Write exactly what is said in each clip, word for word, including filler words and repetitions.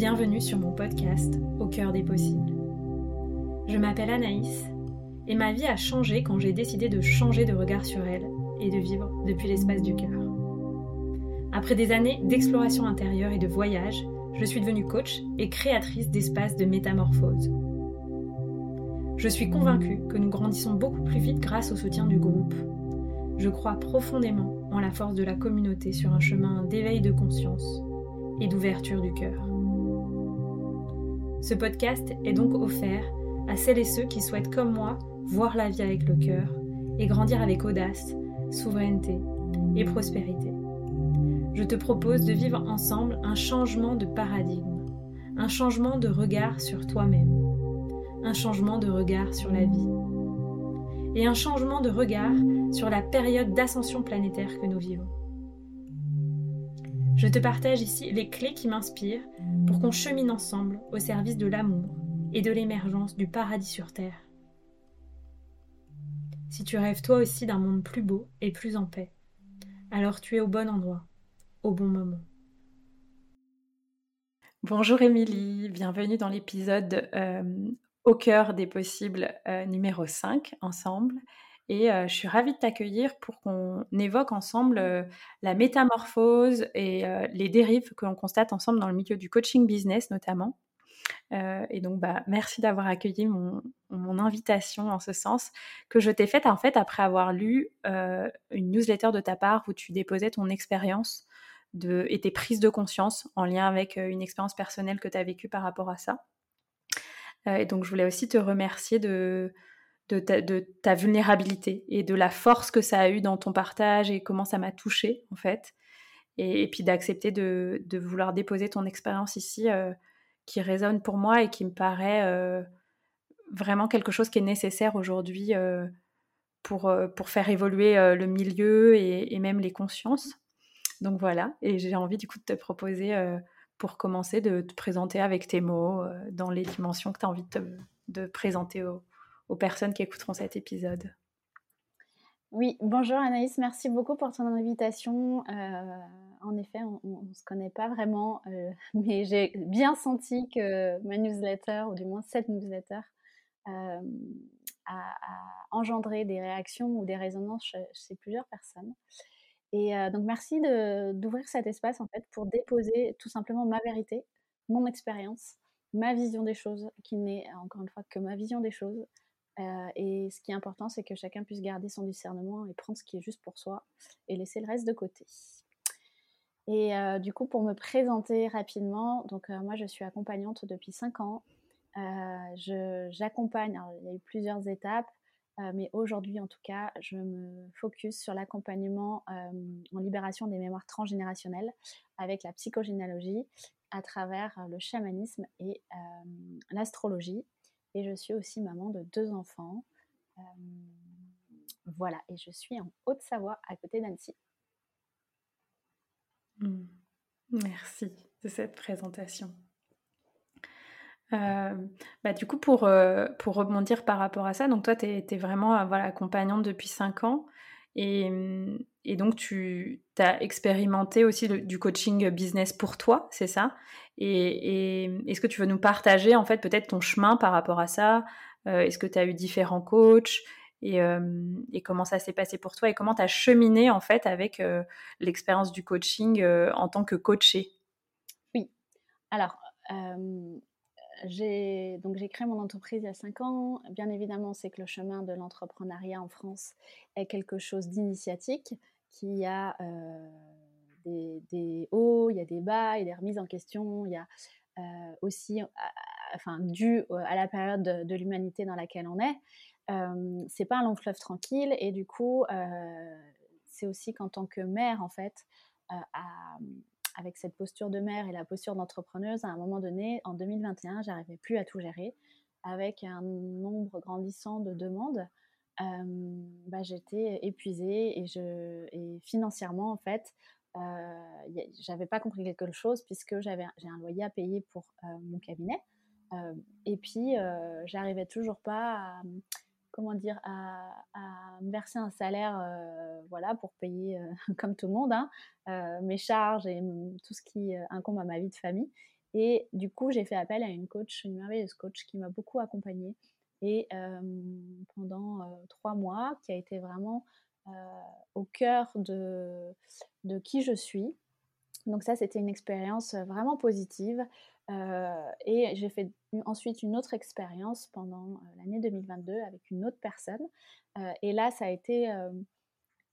Bienvenue sur mon podcast « Au cœur des possibles ». Je m'appelle Anaïs et ma vie a changé quand j'ai décidé de changer de regard sur elle et de vivre depuis l'espace du cœur. Après des années d'exploration intérieure et de voyage, je suis devenue coach et créatrice d'espaces de métamorphose. Je suis convaincue que nous grandissons beaucoup plus vite grâce au soutien du groupe. Je crois profondément en la force de la communauté sur un chemin d'éveil de conscience et d'ouverture du cœur. Ce podcast est donc offert à celles et ceux qui souhaitent, comme moi, voir la vie avec le cœur et grandir avec audace, souveraineté et prospérité. Je te propose de vivre ensemble un changement de paradigme, un changement de regard sur toi-même, un changement de regard sur la vie et un changement de regard sur la période d'ascension planétaire que nous vivons. Je te partage ici les clés qui m'inspirent pour qu'on chemine ensemble au service de l'amour et de l'émergence du paradis sur terre. Si tu rêves toi aussi d'un monde plus beau et plus en paix, alors tu es au bon endroit, au bon moment. Bonjour Émilie, bienvenue dans l'épisode euh, Au cœur des possibles euh, numéro cinq ensemble. Et euh, je suis ravie de t'accueillir pour qu'on évoque ensemble euh, la métamorphose et euh, les dérives que l'on constate ensemble dans le milieu du coaching business notamment. Euh, et donc, bah, merci d'avoir accueilli mon, mon invitation en ce sens que je t'ai faite en fait après avoir lu euh, une newsletter de ta part où tu déposais ton expérience de, et tes prises de conscience en lien avec euh, une expérience personnelle que tu as vécue par rapport à ça. Euh, et donc, je voulais aussi te remercier de... De ta, de ta vulnérabilité et de la force que ça a eu dans ton partage et comment ça m'a touchée en fait, et, et puis d'accepter de, de vouloir déposer ton expérience ici euh, qui résonne pour moi et qui me paraît euh, vraiment quelque chose qui est nécessaire aujourd'hui euh, pour, euh, pour faire évoluer euh, le milieu et, et même les consciences. Donc voilà, et j'ai envie du coup de te proposer euh, pour commencer de te présenter avec tes mots euh, dans les dimensions que tu as envie de, te, de présenter au aux personnes qui écouteront cet épisode. Oui, bonjour Anaïs, merci beaucoup pour ton invitation. Euh, en effet, on ne se connaît pas vraiment, euh, mais j'ai bien senti que ma newsletter, ou du moins cette newsletter, euh, a, a engendré des réactions ou des résonances chez, chez plusieurs personnes. Et euh, donc merci de, d'ouvrir cet espace en fait, pour déposer tout simplement ma vérité, mon expérience, ma vision des choses, qui n'est encore une fois que ma vision des choses. Euh, et ce qui est important, c'est que chacun puisse garder son discernement et prendre ce qui est juste pour soi et laisser le reste de côté. Et euh, du coup, pour me présenter rapidement, donc euh, moi je suis accompagnante depuis cinq ans. Euh, je, j'accompagne, alors, il y a eu plusieurs étapes, euh, mais aujourd'hui en tout cas, je me focus sur l'accompagnement euh, en libération des mémoires transgénérationnelles avec la psychogénéalogie à travers euh, le chamanisme et euh, l'astrologie. Et je suis aussi maman de deux enfants. Euh, voilà, et je suis en Haute-Savoie, à côté d'Annecy. Mmh. Merci de cette présentation. Euh, bah, du coup, pour, euh, pour rebondir par rapport à ça, donc toi, tu es vraiment voilà, accompagnante depuis cinq ans. Et, et donc, tu as expérimenté aussi le, du coaching business pour toi, c'est ça ? et, et est-ce que tu veux nous partager, en fait, peut-être ton chemin par rapport à ça ? euh, Est-ce que tu as eu différents coachs et, euh, et comment ça s'est passé pour toi ? Et comment tu as cheminé, en fait, avec euh, l'expérience du coaching euh, en tant que coachée ? Oui. Alors, euh, j'ai, donc j'ai créé mon entreprise il y a cinq ans. Bien évidemment, c'est que le chemin de l'entrepreneuriat en France est quelque chose d'initiatique, qui a euh, des, des hauts, il y a des bas, il y a des remises en question, il y a euh, aussi, euh, enfin, dû à la période de, de l'humanité dans laquelle on est, euh, c'est pas un long fleuve tranquille, et du coup, euh, c'est aussi qu'en tant que mère, en fait, euh, à... avec cette posture de mère et la posture d'entrepreneuse, à un moment donné, en deux mille vingt et un, j'arrivais plus à tout gérer. Avec un nombre grandissant de demandes, euh, bah, j'étais épuisée et, je, et financièrement, en fait, euh, j'avais pas compris quelque chose puisque j'avais, j'ai un loyer à payer pour euh, mon cabinet. Euh, et puis, euh, j'arrivais toujours pas à... comment dire, à, à me verser un salaire euh, voilà, pour payer, euh, comme tout le monde, hein, euh, mes charges et m- tout ce qui euh, incombe à ma vie de famille. Et du coup, j'ai fait appel à une coach, une merveilleuse coach qui m'a beaucoup accompagnée. Et euh, pendant euh, trois mois, qui a été vraiment euh, au cœur de, de qui je suis. Donc ça, c'était une expérience vraiment positive. Euh, et j'ai fait ensuite une autre expérience pendant l'année deux mille vingt-deux avec une autre personne. Euh, et là, ça a été euh,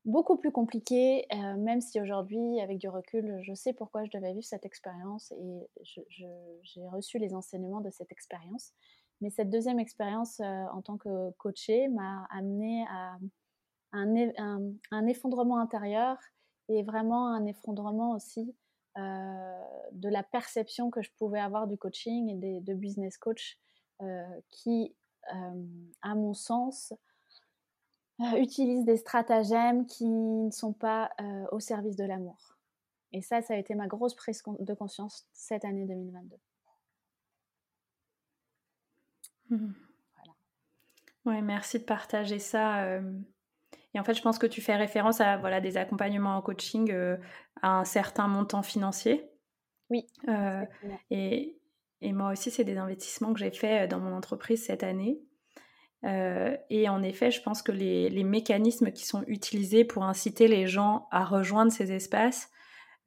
beaucoup plus compliqué, euh, même si aujourd'hui, avec du recul, je sais pourquoi je devais vivre cette expérience et je, je, j'ai reçu les enseignements de cette expérience. Mais cette deuxième expérience euh, en tant que coachée m'a amenée à un, un, un effondrement intérieur et vraiment un effondrement aussi euh, de la perception que je pouvais avoir du coaching et des, de business coach euh, qui, euh, à mon sens, euh, utilisent des stratagèmes qui ne sont pas euh, au service de l'amour. Et ça, ça a été ma grosse prise de conscience cette année deux mille vingt-deux. Mmh. Voilà. Ouais, merci de partager ça. Euh... Et en fait, je pense que tu fais référence à voilà, des accompagnements en coaching euh, à un certain montant financier. Oui. Euh, et, et moi aussi, c'est des investissements que j'ai faits dans mon entreprise cette année. Euh, et en effet, je pense que les, les mécanismes qui sont utilisés pour inciter les gens à rejoindre ces espaces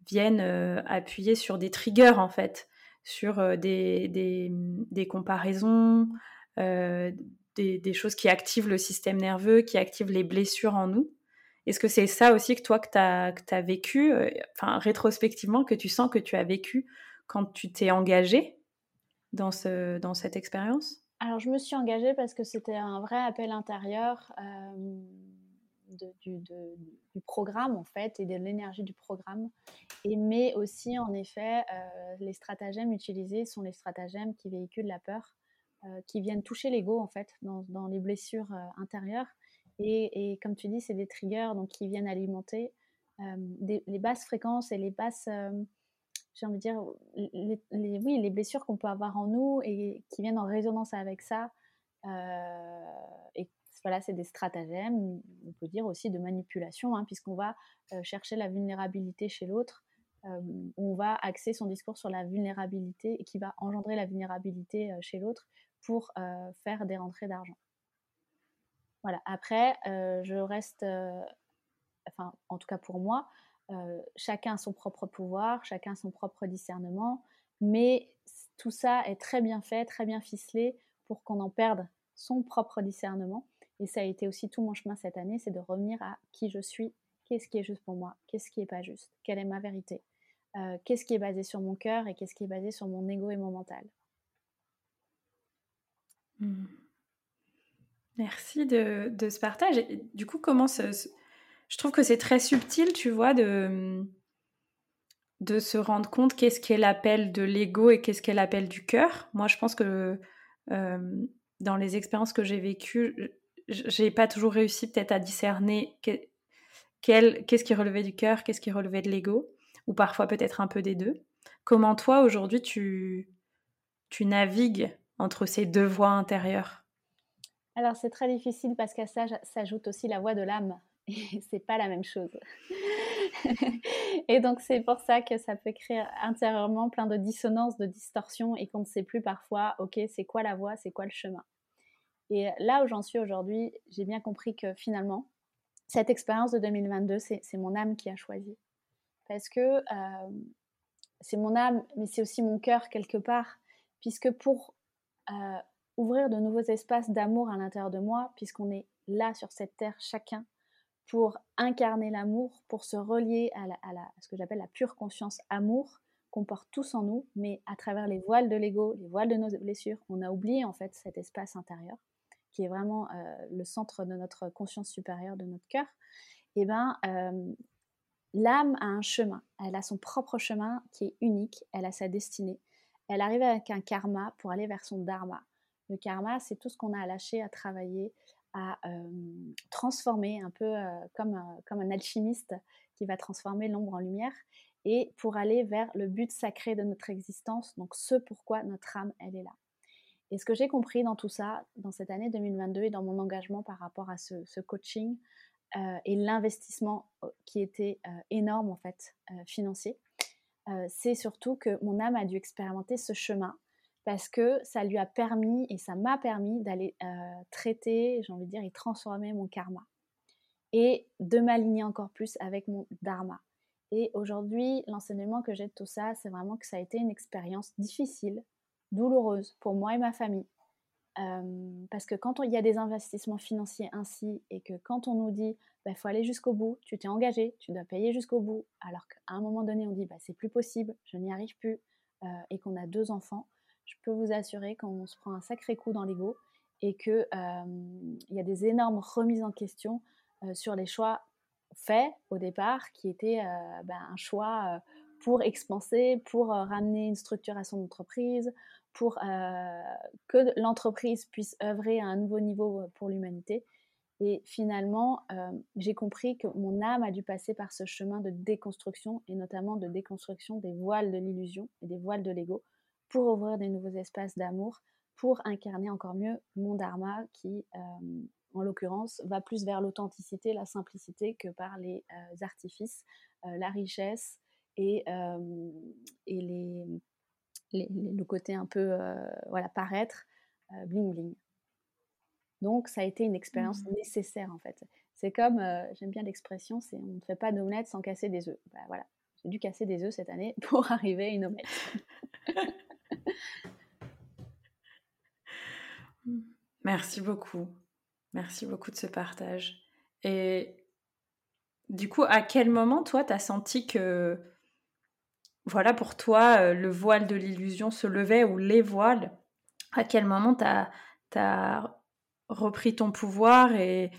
viennent euh, appuyer sur des triggers, en fait, sur des, des, des comparaisons, euh, des, des choses qui activent le système nerveux, qui activent les blessures en nous. Est-ce que c'est ça aussi que toi, que tu as que tu as vécu, euh, enfin, rétrospectivement, que tu sens que tu as vécu quand tu t'es engagée dans, ce, dans cette expérience ? Alors, je me suis engagée parce que c'était un vrai appel intérieur euh, de, du, de, du programme, en fait, et de l'énergie du programme. Et mais aussi, en effet, euh, les stratagèmes utilisés sont les stratagèmes qui véhiculent la peur, euh, qui viennent toucher l'ego, en fait, dans, dans les blessures euh, intérieures. Et, et comme tu dis, c'est des triggers donc, qui viennent alimenter euh, des, les basses fréquences et les basses, euh, j'ai envie de dire, les, les, oui, les blessures qu'on peut avoir en nous et qui viennent en résonance avec ça. Euh, et voilà, c'est des stratagèmes, on peut dire aussi de manipulation, hein, puisqu'on va euh, chercher la vulnérabilité chez l'autre. Euh, on va axer son discours sur la vulnérabilité et qui va engendrer la vulnérabilité euh, chez l'autre pour euh, faire des rentrées d'argent. Voilà. Après, euh, je reste, euh, enfin, en tout cas pour moi, euh, chacun a son propre pouvoir, chacun a son propre discernement, mais tout ça est très bien fait, très bien ficelé pour qu'on en perde son propre discernement. Et ça a été aussi tout mon chemin cette année, c'est de revenir à qui je suis. Qu'est-ce qui est juste pour moi ? Qu'est-ce qui n'est pas juste ? Quelle est ma vérité ? euh, Qu'est-ce qui est basé sur mon cœur et qu'est-ce qui est basé sur mon ego et mon mental ? Mmh. Merci de, de ce partage. Et, du coup, comment ce, ce... je trouve que c'est très subtil, tu vois, de, de se rendre compte qu'est-ce qu'est l'appel de l'ego et qu'est-ce qu'est l'appel du cœur. Moi, je pense que euh, dans les expériences que j'ai vécues, j'ai pas toujours réussi peut-être à discerner que... Quel, qu'est-ce qui relevait du cœur, qu'est-ce qui relevait de l'ego, ou parfois peut-être un peu des deux. Comment toi, aujourd'hui, tu, tu navigues entre ces deux voies intérieures ? Alors, c'est très difficile parce qu'à ça s'ajoute aussi la voix de l'âme. Et c'est pas la même chose. Et donc, c'est pour ça que ça peut créer intérieurement plein de dissonances, de distorsions, et qu'on ne sait plus parfois, ok, c'est quoi la voie, c'est quoi le chemin ? Et là où j'en suis aujourd'hui, j'ai bien compris que finalement, cette expérience de deux mille vingt-deux, c'est, c'est mon âme qui a choisi. Parce que euh, c'est mon âme, mais c'est aussi mon cœur quelque part, puisque pour euh, ouvrir de nouveaux espaces d'amour à l'intérieur de moi, puisqu'on est là sur cette terre chacun, pour incarner l'amour, pour se relier à, la, à, la, à ce que j'appelle la pure conscience amour qu'on porte tous en nous, mais à travers les voiles de l'ego, les voiles de nos blessures, on a oublié en fait cet espace intérieur, qui est vraiment euh, le centre de notre conscience supérieure, de notre cœur, et eh ben, euh, l'âme a un chemin. Elle a son propre chemin qui est unique. Elle a sa destinée. Elle arrive avec un karma pour aller vers son dharma. Le karma, c'est tout ce qu'on a à lâcher, à travailler, à euh, transformer, un peu euh, comme, euh, comme un alchimiste qui va transformer l'ombre en lumière, et pour aller vers le but sacré de notre existence, donc ce pourquoi notre âme, elle est là. Et ce que j'ai compris dans tout ça, dans cette année deux mille vingt-deux et dans mon engagement par rapport à ce, ce coaching euh, et l'investissement qui était euh, énorme en fait, euh, financier, euh, c'est surtout que mon âme a dû expérimenter ce chemin parce que ça lui a permis et ça m'a permis d'aller euh, traiter, j'ai envie de dire, et transformer mon karma et de m'aligner encore plus avec mon dharma. Et aujourd'hui, l'enseignement que j'ai de tout ça, c'est vraiment que ça a été une expérience difficile, douloureuse pour moi et ma famille. Euh, parce que quand il y a des investissements financiers ainsi, et que quand on nous dit bah, « il faut aller jusqu'au bout, tu t'es engagé, tu dois payer jusqu'au bout », alors qu'à un moment donné, on dit bah, « c'est plus possible, je n'y arrive plus euh, », et qu'on a deux enfants, je peux vous assurer qu'on se prend un sacré coup dans l'ego, et qu'il euh, y a des énormes remises en question euh, sur les choix faits au départ, qui étaient euh, bah, un choix euh, pour expanser, pour euh, ramener une structure à son entreprise, pour euh, que l'entreprise puisse œuvrer à un nouveau niveau pour l'humanité. Et finalement, euh, j'ai compris que mon âme a dû passer par ce chemin de déconstruction, et notamment de déconstruction des voiles de l'illusion et des voiles de l'ego, pour ouvrir des nouveaux espaces d'amour, pour incarner encore mieux mon dharma qui, euh, en l'occurrence, va plus vers l'authenticité, la simplicité que par les euh, artifices, euh, la richesse et, euh, et les... Les, les, le côté un peu euh, voilà, paraître, euh, bling bling. Donc ça a été une expérience mmh. nécessaire en fait. C'est comme, euh, j'aime bien l'expression, c'est on ne fait pas d'omelette sans casser des œufs. Bah, voilà, j'ai dû casser des œufs cette année pour arriver à une omelette. Merci beaucoup. Merci beaucoup de ce partage. Et du coup, à quel moment toi t'as senti que voilà, pour toi, le voile de l'illusion se levait, ou les voiles. À quel moment t'as, t'as repris ton pouvoir et,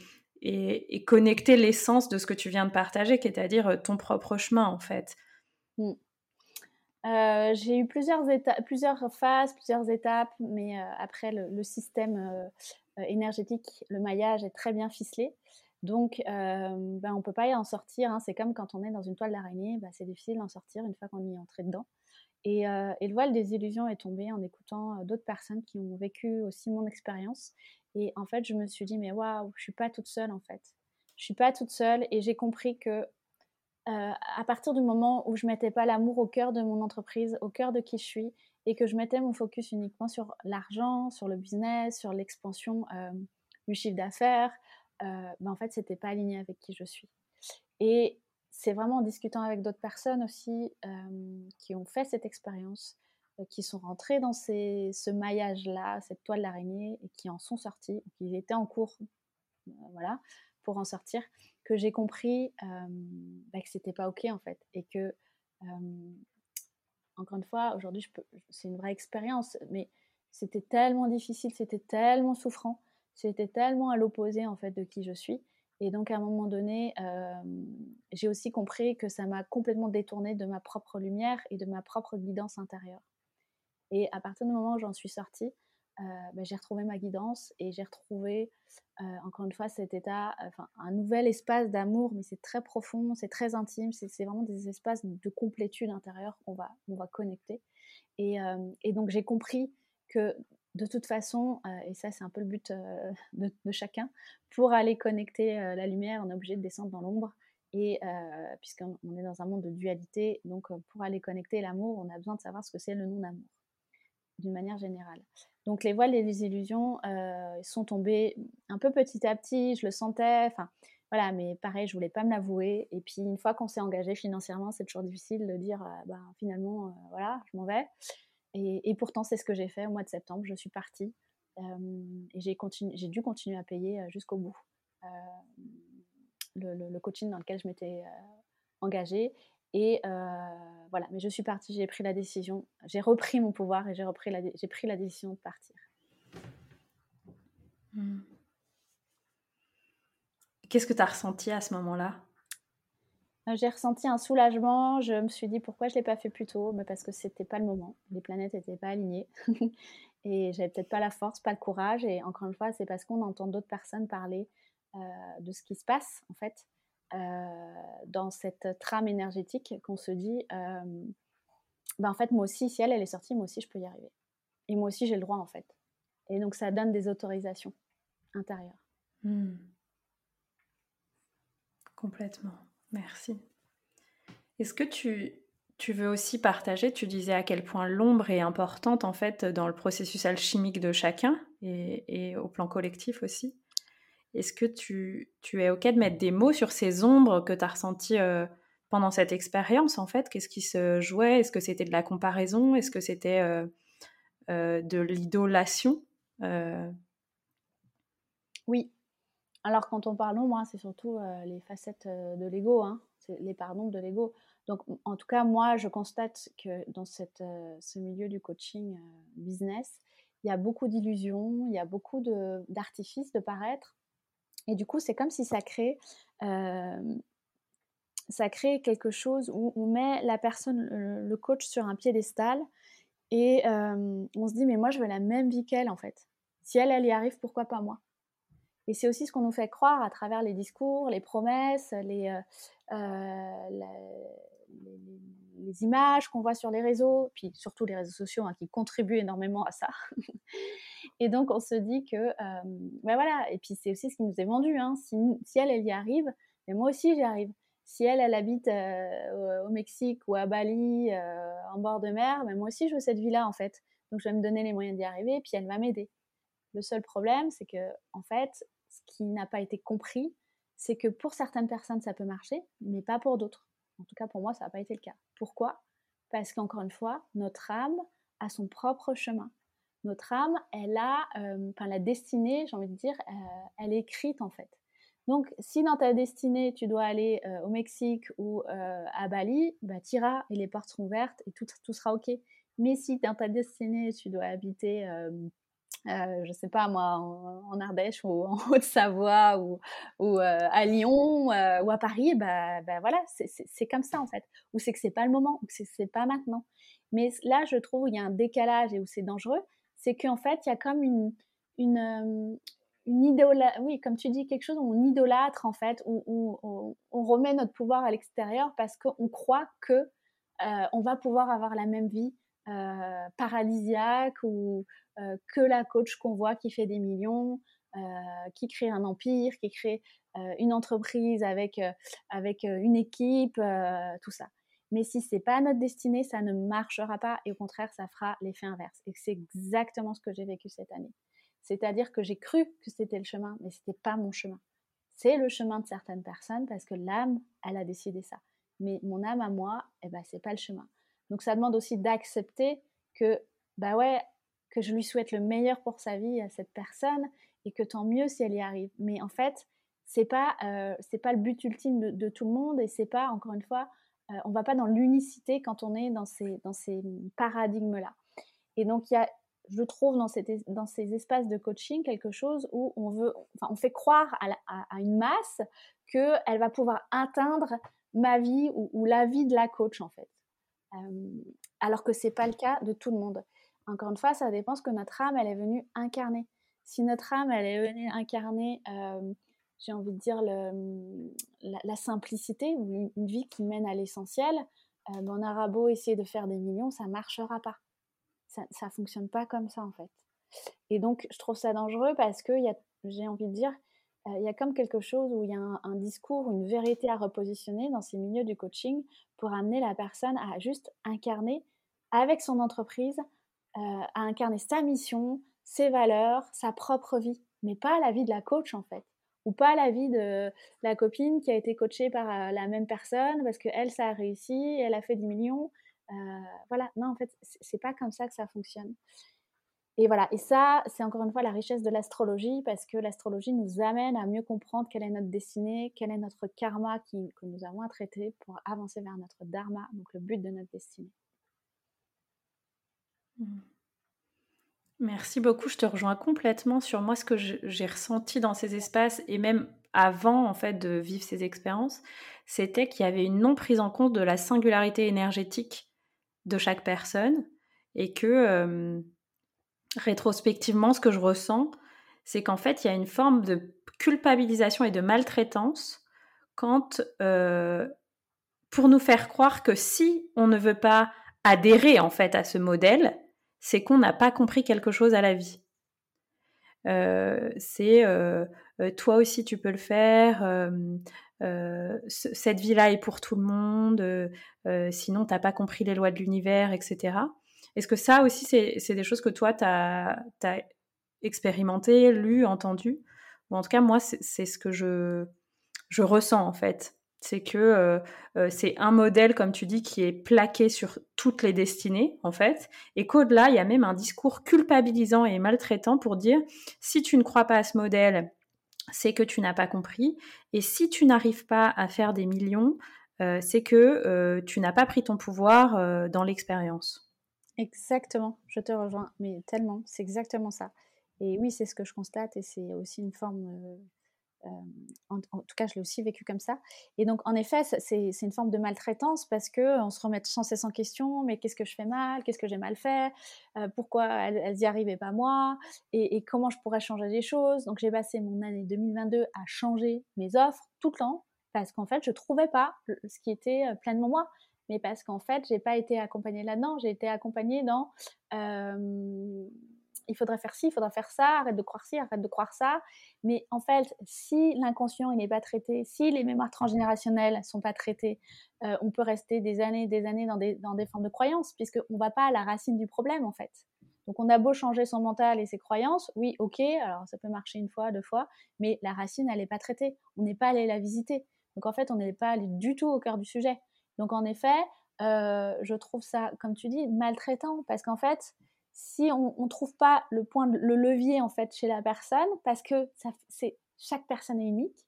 et, et connecté l'essence de ce que tu viens de partager, c'est-à-dire ton propre chemin, en fait. Mmh. Euh, j'ai eu plusieurs, éta- plusieurs phases, plusieurs étapes, mais euh, après, le, le système euh, énergétique, le maillage est très bien ficelé. Donc, euh, ben, on ne peut pas y en sortir. Hein. C'est comme quand on est dans une toile d'araignée, ben, c'est difficile d'en sortir une fois qu'on y est entré dedans. Et, euh, et le voile des illusions est tombé en écoutant euh, d'autres personnes qui ont vécu aussi mon expérience. Et en fait, je me suis dit, mais waouh, je ne suis pas toute seule en fait. Je ne suis pas toute seule et j'ai compris que euh, à partir du moment où je ne mettais pas l'amour au cœur de mon entreprise, au cœur de qui je suis, et que je mettais mon focus uniquement sur l'argent, sur le business, sur l'expansion euh, du chiffre d'affaires, Euh, ben en fait c'était pas aligné avec qui je suis. Et c'est vraiment en discutant avec d'autres personnes aussi euh, qui ont fait cette expérience, euh, qui sont rentrées dans ces, ce maillage là, cette toile d'araignée, et qui en sont sorties, qui étaient en cours euh, voilà, pour en sortir, que j'ai compris euh, ben que c'était pas ok en fait, et que euh, encore une fois aujourd'hui je peux, c'est une vraie expérience, mais c'était tellement difficile, c'était tellement souffrant, c'était tellement à l'opposé en fait de qui je suis. Et donc à un moment donné, euh, j'ai aussi compris que ça m'a complètement détournée de ma propre lumière et de ma propre guidance intérieure. Et à partir du moment où j'en suis sortie, euh, bah, j'ai retrouvé ma guidance et j'ai retrouvé euh, encore une fois cet état, enfin un nouvel espace d'amour, mais c'est très profond, c'est très intime, c'est, c'est vraiment des espaces de complétude intérieure qu'on va, on va connecter. Et, euh, et donc j'ai compris que de toute façon, euh, et ça c'est un peu le but euh, de, de chacun, pour aller connecter euh, la lumière, on est obligé de descendre dans l'ombre, et euh, puisqu'on on est dans un monde de dualité, donc euh, pour aller connecter l'amour, on a besoin de savoir ce que c'est le non-amour, d'une manière générale. Donc les voiles et les illusions euh, sont tombées un peu petit à petit, je le sentais, enfin voilà, mais pareil, je voulais pas me l'avouer, et puis une fois qu'on s'est engagé financièrement, c'est toujours difficile de dire, euh, bah, finalement, euh, voilà, je m'en vais. Et, et pourtant, c'est ce que j'ai fait au mois de septembre. Je suis partie euh, et j'ai, continu, j'ai dû continuer à payer jusqu'au bout euh, le, le, le coaching dans lequel je m'étais euh, engagée. Et euh, voilà, mais je suis partie, j'ai pris la décision, j'ai repris mon pouvoir et j'ai, repris la, j'ai pris la décision de partir. Mmh. Qu'est-ce que tu as ressenti à ce moment-là ? J'ai ressenti un soulagement, je me suis dit pourquoi je ne l'ai pas fait plus tôt, mais parce que ce n'était pas le moment, les planètes n'étaient pas alignées et j'avais peut-être pas la force, pas le courage, et encore une fois c'est parce qu'on entend d'autres personnes parler euh, de ce qui se passe en fait euh, dans cette trame énergétique qu'on se dit euh, ben en fait moi aussi si elle, elle est sortie, moi aussi je peux y arriver et moi aussi j'ai le droit en fait, et donc ça donne des autorisations intérieures. Mmh. Complètement. Merci. Est-ce que tu, Tu veux aussi partager, tu disais à quel point l'ombre est importante en fait dans le processus alchimique de chacun et, et au plan collectif aussi. Est-ce que tu, tu es OK de mettre des mots sur ces ombres que tu as ressenties euh, pendant cette expérience en fait? Qu'est-ce qui se jouait? Est-ce que c'était de la comparaison? Est-ce que c'était euh, euh, de l'idolation? euh... Oui. Alors quand on parle ombre, hein, c'est surtout euh, les facettes euh, de l'ego, hein, c'est les parts d'ombre de l'ego. Donc, en tout cas, moi, je constate que dans cette, euh, ce milieu du coaching euh, business, il y a beaucoup d'illusions, il y a beaucoup de, d'artifices de paraître. Et du coup, c'est comme si ça crée, euh, ça crée quelque chose où on met la personne, le, le coach, sur un piédestal et euh, on se dit « mais moi, je veux la même vie qu'elle, en fait. Si elle, elle y arrive, pourquoi pas moi ?» Et c'est aussi ce qu'on nous fait croire à travers les discours, les promesses, les... Euh, euh, la, Les, les images qu'on voit sur les réseaux, puis surtout les réseaux sociaux hein, qui contribuent énormément à ça. Et donc on se dit que, euh, ben voilà, et puis c'est aussi ce qui nous est vendu, hein. si, si elle, elle y arrive, mais moi aussi j'y arrive. Si elle, elle habite euh, au Mexique ou à Bali, euh, en bord de mer, mais moi aussi je veux cette vie-là en fait. Donc je vais me donner les moyens d'y arriver, puis elle va m'aider. Le seul problème, c'est que, en fait, ce qui n'a pas été compris, c'est que pour certaines personnes ça peut marcher, mais pas pour d'autres. En tout cas, pour moi, ça n'a pas été le cas. Pourquoi ? Parce qu'encore une fois, notre âme a son propre chemin. Notre âme, elle a, euh, enfin la destinée, j'ai envie de dire, euh, elle est écrite en fait. Donc, si dans ta destinée, tu dois aller euh, au Mexique ou euh, à Bali, bah, t'iras et les portes seront ouvertes et tout, tout sera OK. Mais si dans ta destinée, tu dois habiter, euh, euh, je ne sais pas moi, en, en Ardèche ou en Haute-Savoie ou, ou euh, à Lyon euh, ou à Paris, bah, bah voilà, c'est, c'est, c'est comme ça en fait. Ou c'est que ce n'est pas le moment, ou que ce n'est pas maintenant. Mais là, je trouve qu'il y a un décalage et où c'est dangereux, c'est qu'en fait, il y a comme une, une, une idolâtrie, oui, comme tu dis, quelque chose où on idolâtre en fait, où, où, où on remet notre pouvoir à l'extérieur parce qu'on croit qu'on euh, va pouvoir avoir la même vie euh, paralysiaque ou... Euh, que la coach qu'on voit qui fait des millions, euh, qui crée un empire, qui crée euh, une entreprise avec, euh, avec euh, une équipe, euh, tout ça. Mais si ce n'est pas notre destinée, ça ne marchera pas et au contraire, ça fera l'effet inverse. Et c'est exactement ce que j'ai vécu cette année. C'est-à-dire que j'ai cru que c'était le chemin, mais ce n'était pas mon chemin. C'est le chemin de certaines personnes parce que l'âme, elle a décidé ça. Mais mon âme à moi, eh ben, ce n'est pas le chemin. Donc ça demande aussi d'accepter que, bah ouais, que je lui souhaite le meilleur pour sa vie à cette personne et que tant mieux si elle y arrive. Mais en fait, c'est pas, euh, c'est pas le but ultime de, de tout le monde et c'est pas, encore une fois, euh, on va pas dans l'unicité quand on est dans ces, dans ces paradigmes-là. Et donc, il y a, je trouve dans, cette, dans ces espaces de coaching quelque chose où on, veut, enfin, on fait croire à, la, à, à une masse qu'elle va pouvoir atteindre ma vie ou, ou la vie de la coach, en fait. Euh, alors que c'est pas le cas de tout le monde. Encore une fois, ça dépend ce que notre âme, elle est venue incarner. Si notre âme, elle est venue incarner, euh, j'ai envie de dire, le, la, la simplicité, une, une vie qui mène à l'essentiel, euh, ben on aura beau essayer de faire des millions, ça ne marchera pas. Ça ne fonctionne pas comme ça, en fait. Et donc, je trouve ça dangereux parce que, y a, j'ai envie de dire, il euh, y a comme quelque chose où il y a un, un discours, une vérité à repositionner dans ces milieux du coaching pour amener la personne à juste incarner avec son entreprise, Euh, à incarner sa mission, ses valeurs, sa propre vie, mais pas la vie de la coach en fait, ou pas la vie de la copine qui a été coachée par euh, la même personne parce qu'elle ça a réussi, elle a fait dix millions, euh, voilà, non en fait c'est, c'est pas comme ça que ça fonctionne. Et voilà, et ça c'est encore une fois la richesse de l'astrologie parce que l'astrologie nous amène à mieux comprendre quelle est notre destinée, quel est notre karma qui, que nous avons à traiter pour avancer vers notre dharma, donc le but de notre destinée. Merci beaucoup, je te rejoins complètement sur moi, ce que je, j'ai ressenti dans ces espaces et même avant en fait de vivre ces expériences, c'était qu'il y avait une non prise en compte de la singularité énergétique de chaque personne et que euh, rétrospectivement ce que je ressens c'est qu'en fait il y a une forme de culpabilisation et de maltraitance quand euh, pour nous faire croire que si on ne veut pas adhérer en fait à ce modèle, c'est qu'on n'a pas compris quelque chose à la vie. Euh, c'est euh, toi aussi tu peux le faire, euh, euh, c- cette vie-là est pour tout le monde, euh, euh, sinon t'as pas compris les lois de l'univers, et cetera. Est-ce que ça aussi, c'est, c'est des choses que toi, t'as, t'as expérimenté, lu, entendu ? Ou en tout cas, moi, c'est, c'est ce que je, je ressens, en fait. C'est que euh, euh, c'est un modèle, comme tu dis, qui est plaqué sur toutes les destinées, en fait, et qu'au-delà, il y a même un discours culpabilisant et maltraitant pour dire « si tu ne crois pas à ce modèle, c'est que tu n'as pas compris, et si tu n'arrives pas à faire des millions, euh, c'est que euh, tu n'as pas pris ton pouvoir euh, dans l'expérience. » Exactement, je te rejoins, mais tellement, c'est exactement ça. Et oui, c'est ce que je constate, et c'est aussi une forme... Euh... Euh, en, en tout cas je l'ai aussi vécu comme ça, et donc en effet c'est, c'est une forme de maltraitance parce qu'on se remet sans cesse en question, mais qu'est-ce que je fais mal, qu'est-ce que j'ai mal fait, euh, pourquoi elles, elles y arrivaient pas moi, et, et comment je pourrais changer les choses. Donc j'ai passé mon année deux mille vingt-deux à changer mes offres tout le temps parce qu'en fait je trouvais pas ce qui était pleinement moi, mais parce qu'en fait j'ai pas été accompagnée là-dedans. J'ai été accompagnée dans euh, il faudrait faire ci, il faudrait faire ça, arrête de croire ci, arrête de croire ça. Mais en fait, si l'inconscient il n'est pas traité, si les mémoires transgénérationnelles ne sont pas traitées, euh, on peut rester des années et des années dans des, dans des formes de croyances, puisqu'on ne va pas à la racine du problème, en fait. Donc, on a beau changer son mental et ses croyances, oui, ok, alors ça peut marcher une fois, deux fois, mais la racine, elle n'est pas traitée. On n'est pas allé la visiter. Donc, en fait, on n'est pas allé du tout au cœur du sujet. Donc, en effet, euh, je trouve ça, comme tu dis, maltraitant, parce qu'en fait, si on ne trouve pas le point, le levier en fait chez la personne, parce que ça, c'est, chaque personne est unique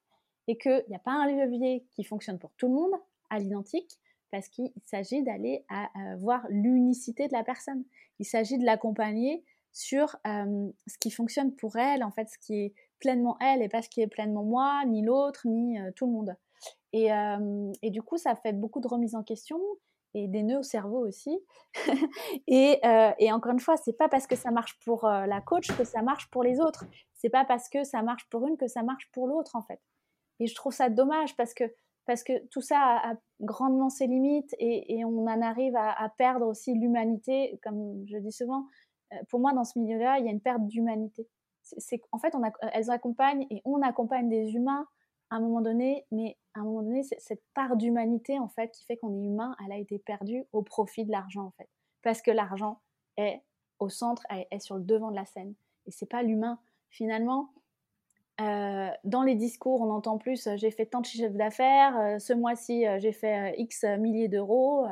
et qu'il n'y a pas un levier qui fonctionne pour tout le monde à l'identique, parce qu'il s'agit d'aller à, à voir l'unicité de la personne. Il s'agit de l'accompagner sur euh, ce qui fonctionne pour elle, en fait, ce qui est pleinement elle et pas ce qui est pleinement moi, ni l'autre, ni euh, tout le monde. Et, euh, et du coup, ça fait beaucoup de remises en question et des nœuds au cerveau aussi. et, euh, et encore une fois, c'est pas parce que ça marche pour euh, la coach que ça marche pour les autres. C'est pas parce que ça marche pour une que ça marche pour l'autre, en fait. Et je trouve ça dommage parce que, parce que tout ça a, a grandement ses limites, et, et on en arrive à, à perdre aussi l'humanité. Comme je dis souvent, euh, pour moi, dans ce milieu-là, il y a une perte d'humanité. C'est, c'est, en fait, on a, elles accompagnent et on accompagne des humains à un moment donné, mais à un moment donné, cette part d'humanité, en fait, qui fait qu'on est humain, elle a été perdue au profit de l'argent, en fait. Parce que l'argent est au centre, est sur le devant de la scène. Et c'est pas l'humain. Finalement, euh, dans les discours, on entend plus « j'ai fait tant de chiffres d'affaires, euh, ce mois-ci, euh, j'ai fait euh, X milliers d'euros, euh,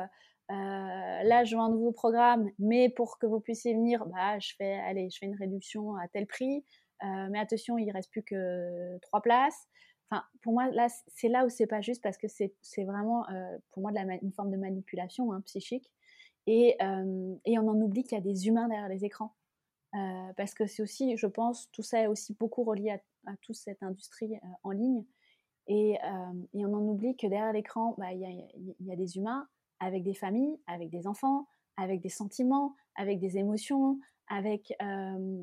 là, je vends un nouveau programme, mais pour que vous puissiez venir, bah, je fais, allez, je fais une réduction à tel prix, euh, mais attention, il reste plus que trois places ». Enfin, pour moi, là, c'est là où c'est pas juste, parce que c'est, c'est vraiment, euh, pour moi, de la, une forme de manipulation hein, psychique. Et, euh, et on en oublie qu'il y a des humains derrière les écrans. Euh, parce que c'est aussi, je pense, tout ça est aussi beaucoup relié à, à toute cette industrie euh, en ligne. Et, euh, et on en oublie que derrière l'écran, bah, y a, y a des humains avec des familles, avec des enfants, avec des sentiments, avec des émotions, avec euh,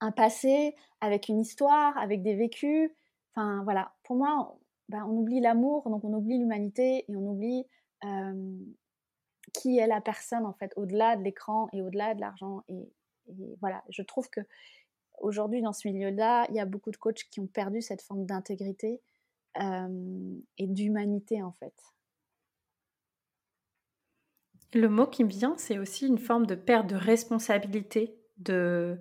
un passé, avec une histoire, avec des vécus. Enfin, voilà, pour moi, ben, on oublie l'amour, donc on oublie l'humanité et on oublie euh, qui est la personne, en fait, au-delà de l'écran et au-delà de l'argent. Et, et voilà, je trouve qu'aujourd'hui, dans ce milieu-là, il y a beaucoup de coachs qui ont perdu cette forme d'intégrité euh, et d'humanité, en fait. Le mot qui me vient, c'est aussi une forme de perte de responsabilité de...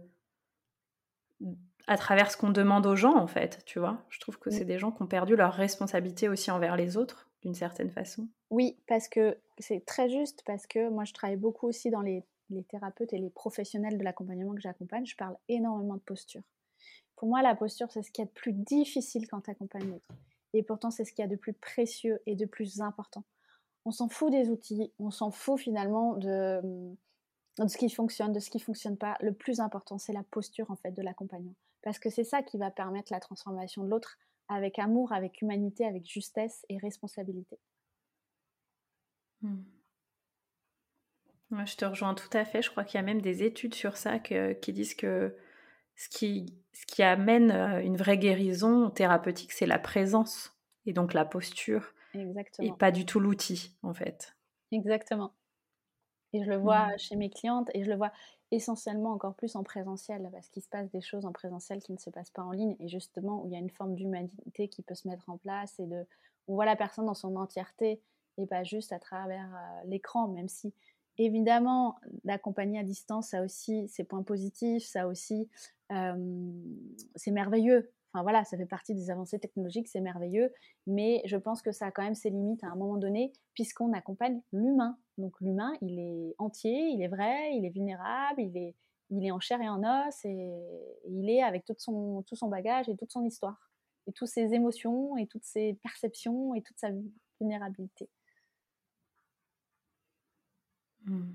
à travers ce qu'on demande aux gens, en fait, tu vois. Je trouve que c'est des gens qui ont perdu leur responsabilité aussi envers les autres, d'une certaine façon. Oui, parce que c'est très juste, parce que moi, je travaille beaucoup aussi dans les, les thérapeutes et les professionnels de l'accompagnement que j'accompagne. Je parle énormément de posture. Pour moi, la posture, c'est ce qu'il y a de plus difficile quand tu accompagnes l'autre. Et pourtant, c'est ce qu'il y a de plus précieux et de plus important. On s'en fout des outils, on s'en fout finalement de, de ce qui fonctionne, de ce qui ne fonctionne pas. Le plus important, c'est la posture, en fait, de l'accompagnant. Parce que c'est ça qui va permettre la transformation de l'autre avec amour, avec humanité, avec justesse et responsabilité. Mmh. Moi, je te rejoins tout à fait. Je crois qu'il y a même des études sur ça que, qui disent que ce qui, ce qui amène une vraie guérison thérapeutique, c'est la présence et donc la posture. Exactement. Et pas du tout l'outil, en fait. Exactement. Et je le vois mmh. chez mes clientes et je le vois... essentiellement encore plus en présentiel, parce qu'il se passe des choses en présentiel qui ne se passent pas en ligne, et justement où il y a une forme d'humanité qui peut se mettre en place, et de, on voit la personne dans son entièreté et pas juste à travers euh, l'écran, même si évidemment l'accompagner à distance, ça aussi ses points positifs, ça aussi euh, c'est merveilleux. Enfin voilà, ça fait partie des avancées technologiques, c'est merveilleux, mais je pense que ça a quand même ses limites à un moment donné, puisqu'on accompagne l'humain. Donc l'humain, il est entier, il est vrai, il est vulnérable, il est, il est en chair et en os, et il est avec tout son, tout son bagage et toute son histoire, et toutes ses émotions, et toutes ses perceptions, et toute sa vulnérabilité. Mmh.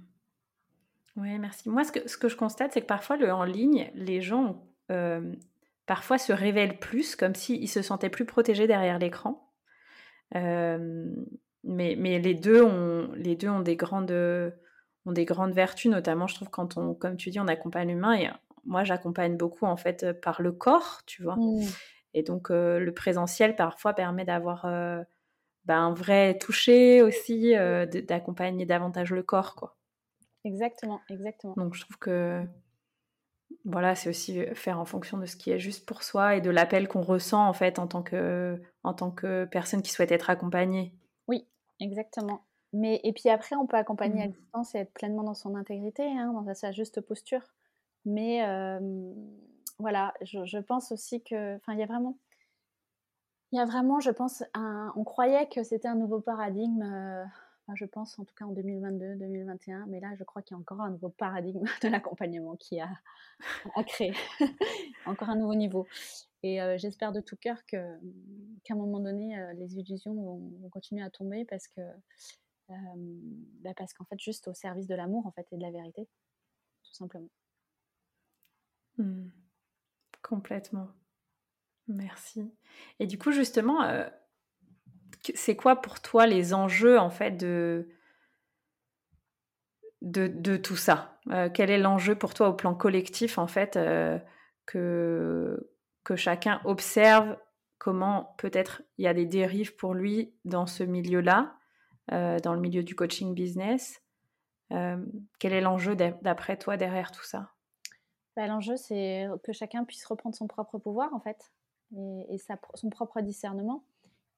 Oui, merci. Moi, ce que, ce que je constate, c'est que parfois, le, en ligne, les gens... Euh... parfois se révèlent plus, comme s'ils se sentaient plus protégés derrière l'écran. Euh, mais, mais les deux, ont, les deux ont, des grandes, ont des grandes vertus, notamment, je trouve, quand on, comme tu dis, on accompagne l'humain. Et moi, j'accompagne beaucoup, en fait, par le corps, tu vois. Mmh. Et donc, euh, le présentiel, parfois, permet d'avoir euh, ben, un vrai toucher aussi, euh, d'accompagner davantage le corps, quoi. Exactement, exactement. Donc, je trouve que... Voilà, c'est aussi faire en fonction de ce qui est juste pour soi et de l'appel qu'on ressent en fait en tant que, en tant que personne qui souhaite être accompagnée. Oui, exactement. Mais, et puis après, on peut accompagner mmh. à distance et être pleinement dans son intégrité, hein, dans sa juste posture. Mais euh, voilà, je, je pense aussi que... Enfin, il y a vraiment... Il y a vraiment, je pense... Un, on croyait que c'était un nouveau paradigme... Euh, Enfin, je pense en tout cas en deux mille vingt-deux, deux mille vingt et un, mais là je crois qu'il y a encore un nouveau paradigme de l'accompagnement qui a, a créé, encore un nouveau niveau. Et euh, j'espère de tout cœur que, qu'à un moment donné, euh, les illusions vont, vont continuer à tomber parce que, euh, bah parce qu'en fait, juste au service de l'amour en fait et de la vérité, tout simplement. Mmh. Complètement. Merci. Et du coup, justement. Euh... C'est quoi pour toi les enjeux en fait de, de, de tout ça ? euh, Quel est l'enjeu pour toi au plan collectif en fait euh, que, que chacun observe comment peut-être il y a des dérives pour lui dans ce milieu-là, euh, dans le milieu du coaching business. Euh, quel est l'enjeu d'après toi derrière tout ça ? Bah, l'enjeu c'est que chacun puisse reprendre son propre pouvoir en fait et, et sa, son propre discernement.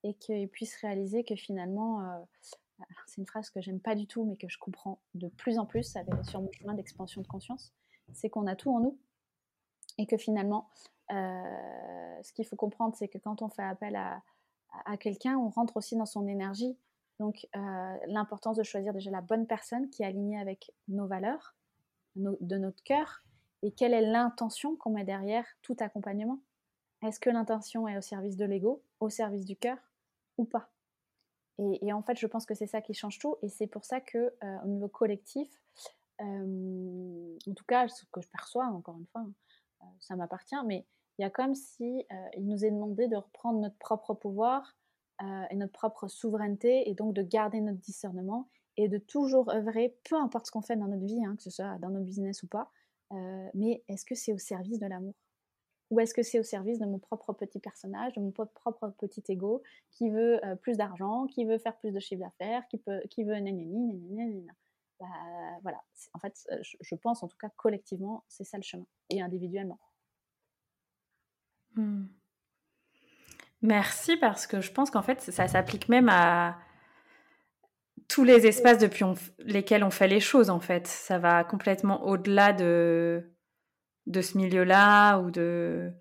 Et qu'ils puissent réaliser que finalement, euh, c'est une phrase que j'aime pas du tout, mais que je comprends de plus en plus avec, sur mon chemin d'expansion de conscience, c'est qu'on a tout en nous. Et que finalement, euh, ce qu'il faut comprendre, c'est que quand on fait appel à, à quelqu'un, on rentre aussi dans son énergie. Donc, euh, l'importance de choisir déjà la bonne personne qui est alignée avec nos valeurs, nos, de notre cœur, et quelle est l'intention qu'on met derrière tout accompagnement. Est-ce que l'intention est au service de l'ego, au service du cœur ou pas ? et, et en fait, je pense que c'est ça qui change tout, et c'est pour ça qu'au euh, niveau collectif, euh, en tout cas, ce que je perçois, encore une fois, euh, ça m'appartient, mais il y a comme si euh, il nous est demandé de reprendre notre propre pouvoir euh, et notre propre souveraineté, et donc de garder notre discernement, et de toujours œuvrer, peu importe ce qu'on fait dans notre vie, hein, que ce soit dans nos business ou pas, euh, mais est-ce que c'est au service de l'amour ? Ou est-ce que c'est au service de mon propre petit personnage, de mon propre petit ego, qui veut euh, plus d'argent, qui veut faire plus de chiffre d'affaires, qui, peut, qui veut nanani, nanani, bah, voilà. C'est, en fait, je, je pense en tout cas collectivement, c'est ça le chemin, et individuellement. Hmm. Merci, parce que je pense qu'en fait, ça s'applique même à tous les espaces depuis on, lesquels on fait les choses, en fait. Ça va complètement au-delà de... de ce milieu-là, ou de...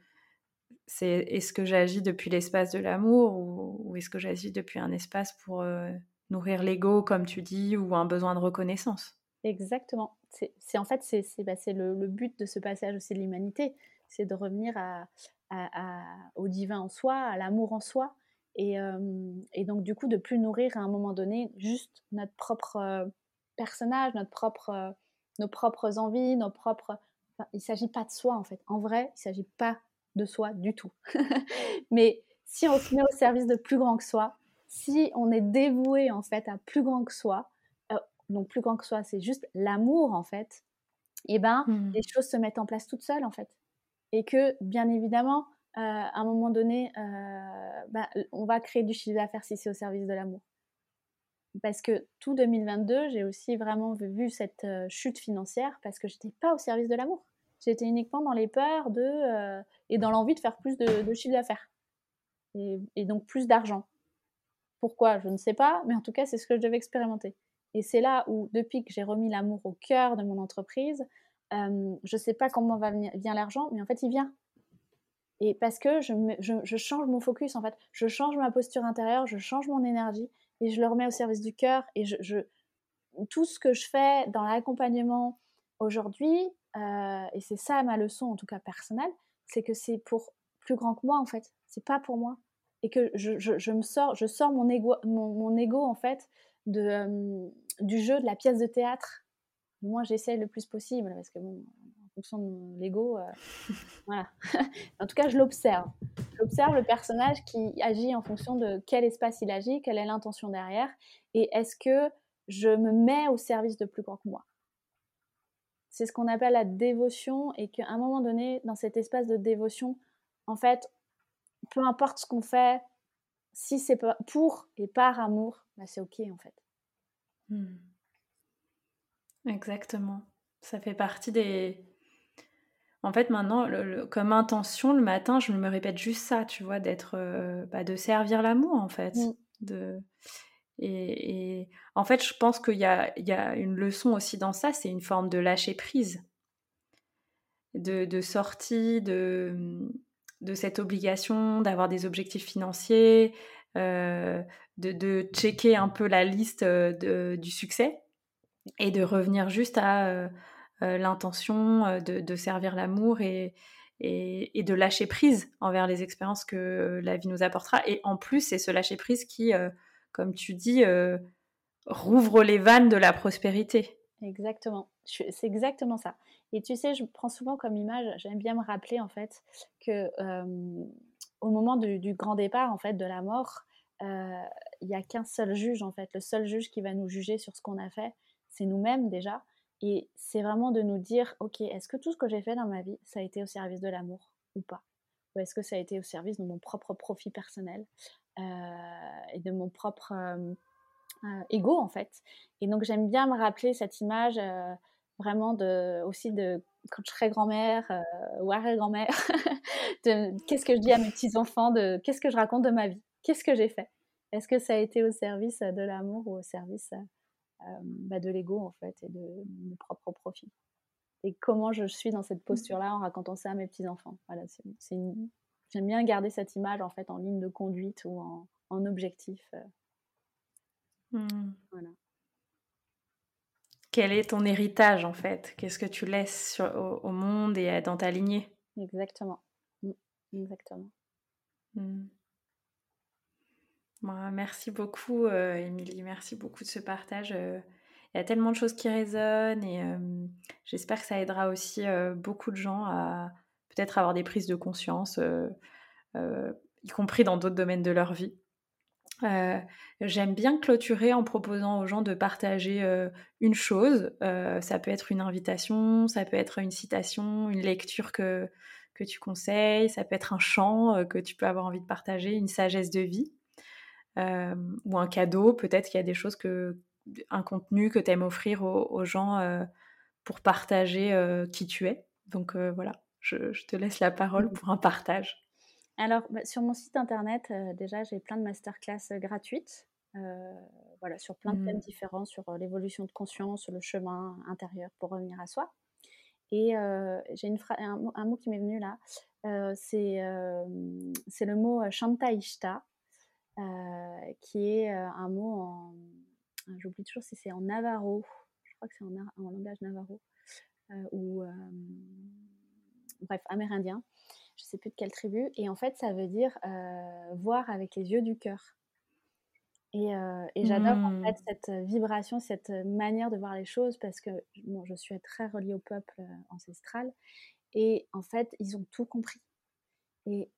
C'est... Est-ce que j'agis depuis l'espace de l'amour, ou, ou est-ce que j'agis depuis un espace pour euh, nourrir l'ego, comme tu dis, ou un besoin de reconnaissance ? Exactement. C'est, c'est, en fait, c'est, c'est, bah, c'est le, le but de ce passage aussi de l'humanité, c'est de revenir à, à, à, au divin en soi, à l'amour en soi, et, euh, et donc du coup, de plus nourrir à un moment donné juste notre propre euh, personnage, notre propre, euh, nos propres envies, nos propres... Enfin, il ne s'agit pas de soi en fait. En vrai, il ne s'agit pas de soi du tout. Mais si on se met au service de plus grand que soi, si on est dévoué en fait à plus grand que soi, euh, donc plus grand que soi, c'est juste l'amour en fait. Et ben, mmh. les choses se mettent en place toutes seules en fait. Et que bien évidemment, euh, à un moment donné, euh, bah, on va créer du chiffre d'affaires si c'est au service de l'amour. Parce que tout deux mille vingt-deux, j'ai aussi vraiment vu cette euh, chute financière parce que je n'étais pas au service de l'amour. J'étais uniquement dans les peurs de, euh, et dans l'envie de faire plus de, de chiffre d'affaires et, et donc plus d'argent. Pourquoi ? Je ne sais pas, mais en tout cas, c'est ce que je devais expérimenter. Et c'est là où, depuis que j'ai remis l'amour au cœur de mon entreprise, euh, je ne sais pas comment va venir, vient l'argent, mais en fait, il vient. Et parce que je, me, je, je change mon focus, en fait. Je change ma posture intérieure, je change mon énergie et je le remets au service du cœur. Et je, je, tout ce que je fais dans l'accompagnement aujourd'hui, euh, et c'est ça ma leçon, en tout cas personnelle, c'est que c'est pour plus grand que moi, en fait. C'est pas pour moi. Et que je, je, je me sors, je sors mon ego, mon, mon ego en fait, de, euh, du jeu, de la pièce de théâtre. Moi, j'essaie le plus possible, parce que bon, en fonction de mon ego, euh, voilà. En tout cas, je l'observe. J'observe le personnage qui agit en fonction de quel espace il agit, quelle est l'intention derrière, et est-ce que je me mets au service de plus grand que moi. C'est ce qu'on appelle la dévotion, et qu'à un moment donné, dans cet espace de dévotion, en fait, peu importe ce qu'on fait, si c'est pour et par amour, bah c'est ok en fait. Mmh. Exactement. Ça fait partie des... En fait maintenant, le, le, comme intention, le matin, je me répète juste ça, tu vois, d'être, euh, bah, de servir l'amour en fait. Mmh. De... Et, et en fait, je pense qu'il y a, il y a une leçon aussi dans ça, c'est une forme de lâcher prise, de, de sortie, de... de cette obligation, d'avoir des objectifs financiers, euh, de, de checker un peu la liste de, du succès et de revenir juste à euh, l'intention de, de servir l'amour et, et, et de lâcher prise envers les expériences que la vie nous apportera. Et en plus, c'est ce lâcher prise qui, euh, comme tu dis, euh, rouvre les vannes de la prospérité. Exactement, c'est exactement ça. Et tu sais, je prends souvent comme image, j'aime bien me rappeler en fait que euh, au moment du, du grand départ en fait de la mort, il euh, y a qu'un seul juge en fait. Le seul juge qui va nous juger sur ce qu'on a fait, c'est nous-mêmes déjà. Et c'est vraiment de nous dire, ok, est-ce que tout ce que j'ai fait dans ma vie, ça a été au service de l'amour ou pas ? Ou est-ce que ça a été au service de mon propre profit personnel euh, et de mon propre euh, euh, ego en fait ? Et donc j'aime bien me rappeler cette image. Euh, Vraiment, de, aussi, de, quand je serai grand-mère euh, ou arrière-grand-mère, de, qu'est-ce que je dis à mes petits-enfants, de, qu'est-ce que je raconte de ma vie, qu'est-ce que j'ai fait. Est-ce que ça a été au service de l'amour ou au service euh, bah, de l'ego, en fait, et de mon propre profit. Et comment je suis dans cette posture-là en racontant ça à mes petits-enfants. Voilà, c'est, c'est une, j'aime bien garder cette image, en fait, en ligne de conduite ou en, en objectif. Euh. Mm. Voilà. Quel est ton héritage, en fait ? Qu'est-ce que tu laisses sur, au, au monde et dans ta lignée ? Exactement. Exactement. Mm. Bon, merci beaucoup, euh, Émilie. Merci beaucoup de ce partage. Euh, il y a tellement de choses qui résonnent et euh, j'espère que ça aidera aussi euh, beaucoup de gens à peut-être avoir des prises de conscience, euh, euh, y compris dans d'autres domaines de leur vie. Euh, j'aime bien clôturer en proposant aux gens de partager euh, une chose, euh, ça peut être une invitation, ça peut être une citation, une lecture que, que tu conseilles, ça peut être un chant euh, que tu peux avoir envie de partager, une sagesse de vie euh, ou un cadeau, peut-être qu'il y a des choses que, un contenu que tu aimes offrir aux, aux gens euh, pour partager euh, qui tu es, donc euh, voilà, je, je te laisse la parole pour un partage. Alors, bah, sur mon site internet, euh, déjà, j'ai plein de masterclass euh, gratuites, euh, voilà, sur plein de mmh. thèmes différents, sur euh, l'évolution de conscience, sur le chemin intérieur pour revenir à soi. Et euh, j'ai une fra- un, un mot qui m'est venu là, euh, c'est, euh, c'est le mot euh, Shanta Ishta, euh, qui est euh, un mot en... J'oublie toujours si c'est en Navarro, je crois que c'est en, en langage Navarro, euh, ou... Euh, bref, amérindien. Je ne sais plus de quelle tribu, et en fait, ça veut dire euh, voir avec les yeux du cœur. Et, euh, et j'adore mmh. en fait cette vibration, cette manière de voir les choses, parce que bon, je suis très reliée au peuple ancestral, et en fait, ils ont tout compris. Et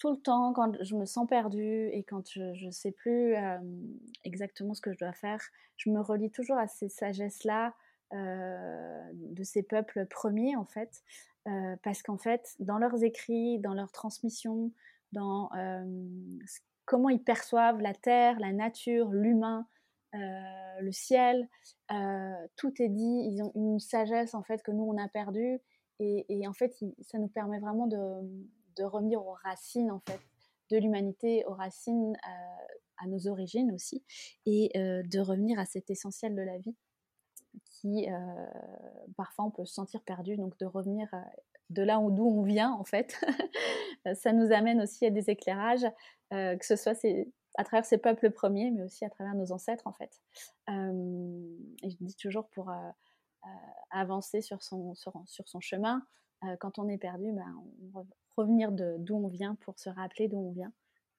tout le temps, quand je me sens perdue, et quand je ne sais plus euh, exactement ce que je dois faire, je me relie toujours à ces sagesses-là, Euh, de ces peuples premiers en fait, euh, parce qu'en fait dans leurs écrits, dans leurs transmissions, dans euh, comment ils perçoivent la terre, la nature, l'humain, euh, le ciel, euh, tout est dit, ils ont une sagesse en fait que nous on a perdue, et, et en fait il, ça nous permet vraiment de, de revenir aux racines en fait de l'humanité, aux racines euh, à nos origines aussi, et euh, de revenir à cet essentiel de la vie qui, euh, parfois, on peut se sentir perdu, donc de revenir euh, de là d'où on vient, en fait. Ça nous amène aussi à des éclairages, euh, que ce soit ces, à travers ces peuples premiers, mais aussi à travers nos ancêtres, en fait. Euh, et je dis toujours, pour euh, euh, avancer sur son, sur, sur son chemin, euh, quand on est perdu, bah, on, revenir de, d'où on vient pour se rappeler d'où on vient,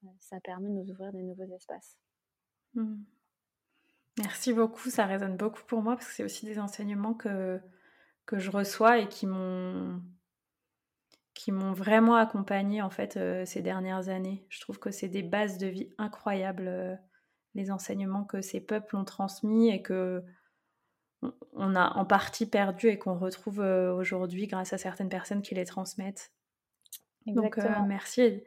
euh, ça permet de nous ouvrir des nouveaux espaces. Mmh. Merci beaucoup, ça résonne beaucoup pour moi, parce que c'est aussi des enseignements que, que je reçois et qui m'ont... qui m'ont vraiment accompagnée en fait euh, ces dernières années. Je trouve que c'est des bases de vie incroyables, euh, les enseignements que ces peuples ont transmis et que on a en partie perdu et qu'on retrouve euh, aujourd'hui grâce à certaines personnes qui les transmettent. Exactement. Donc euh, merci.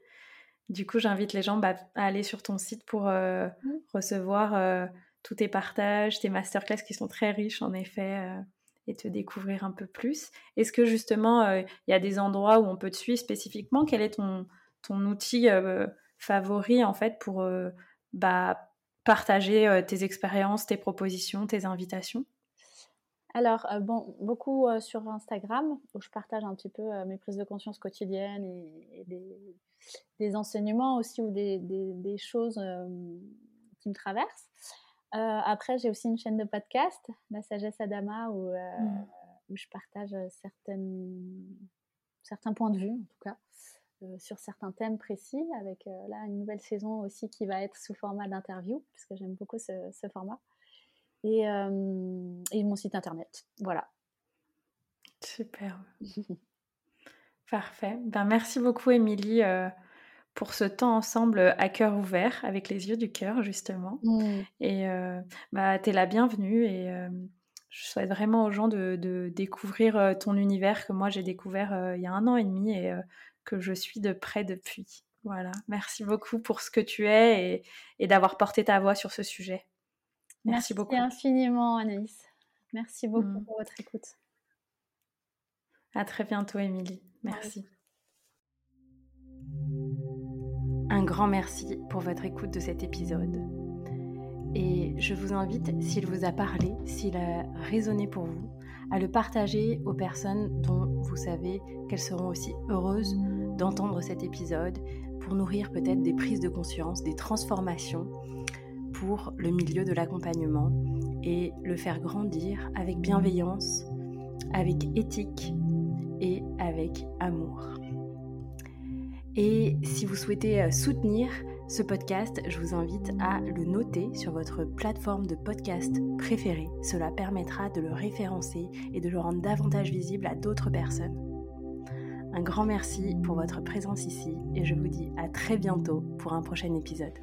Du coup, j'invite les gens bah, à aller sur ton site pour euh, mmh. recevoir euh, tous tes partages, tes masterclass qui sont très riches en effet. Euh... et te découvrir un peu plus. Est-ce que justement, il euh, y a des endroits où on peut te suivre spécifiquement ? Quel est ton, ton outil euh, favori en fait pour euh, bah, partager euh, tes expériences, tes propositions, tes invitations ? Alors, euh, bon, beaucoup euh, sur Instagram, où je partage un petit peu euh, mes prises de conscience quotidiennes et, et des, des enseignements aussi, ou des, des, des choses euh, qui me traversent. Euh, après, j'ai aussi une chaîne de podcast, La Sagesse Adama, où, euh, mmh. où je partage certaines, certains points de vue, en tout cas, euh, sur certains thèmes précis, avec euh, là une nouvelle saison aussi qui va être sous format d'interview, parce que j'aime beaucoup ce, ce format, et, euh, et mon site internet. Voilà. Super. Parfait. Ben, merci beaucoup, Émilie. Euh... pour ce temps ensemble à cœur ouvert, avec les yeux du cœur, justement. Mmh. Et euh, bah, t'es la bienvenue et euh, je souhaite vraiment aux gens de, de découvrir euh, ton univers que moi j'ai découvert euh, il y a un an et demi et euh, que je suis de près depuis. Voilà. Merci beaucoup pour ce que tu es et, et d'avoir porté ta voix sur ce sujet. Merci, Merci beaucoup. Merci infiniment, Anaïs. Merci beaucoup mmh. pour votre écoute. À très bientôt, Émilie. Merci. Ouais. Un grand merci pour votre écoute de cet épisode. Et je vous invite, s'il vous a parlé, s'il a résonné pour vous, à le partager aux personnes dont vous savez qu'elles seront aussi heureuses d'entendre cet épisode pour nourrir peut-être des prises de conscience, des transformations pour le milieu de l'accompagnement et le faire grandir avec bienveillance, avec éthique et avec amour. Et si vous souhaitez soutenir ce podcast, je vous invite à le noter sur votre plateforme de podcast préférée. Cela permettra de le référencer et de le rendre davantage visible à d'autres personnes. Un grand merci pour votre présence ici et je vous dis à très bientôt pour un prochain épisode.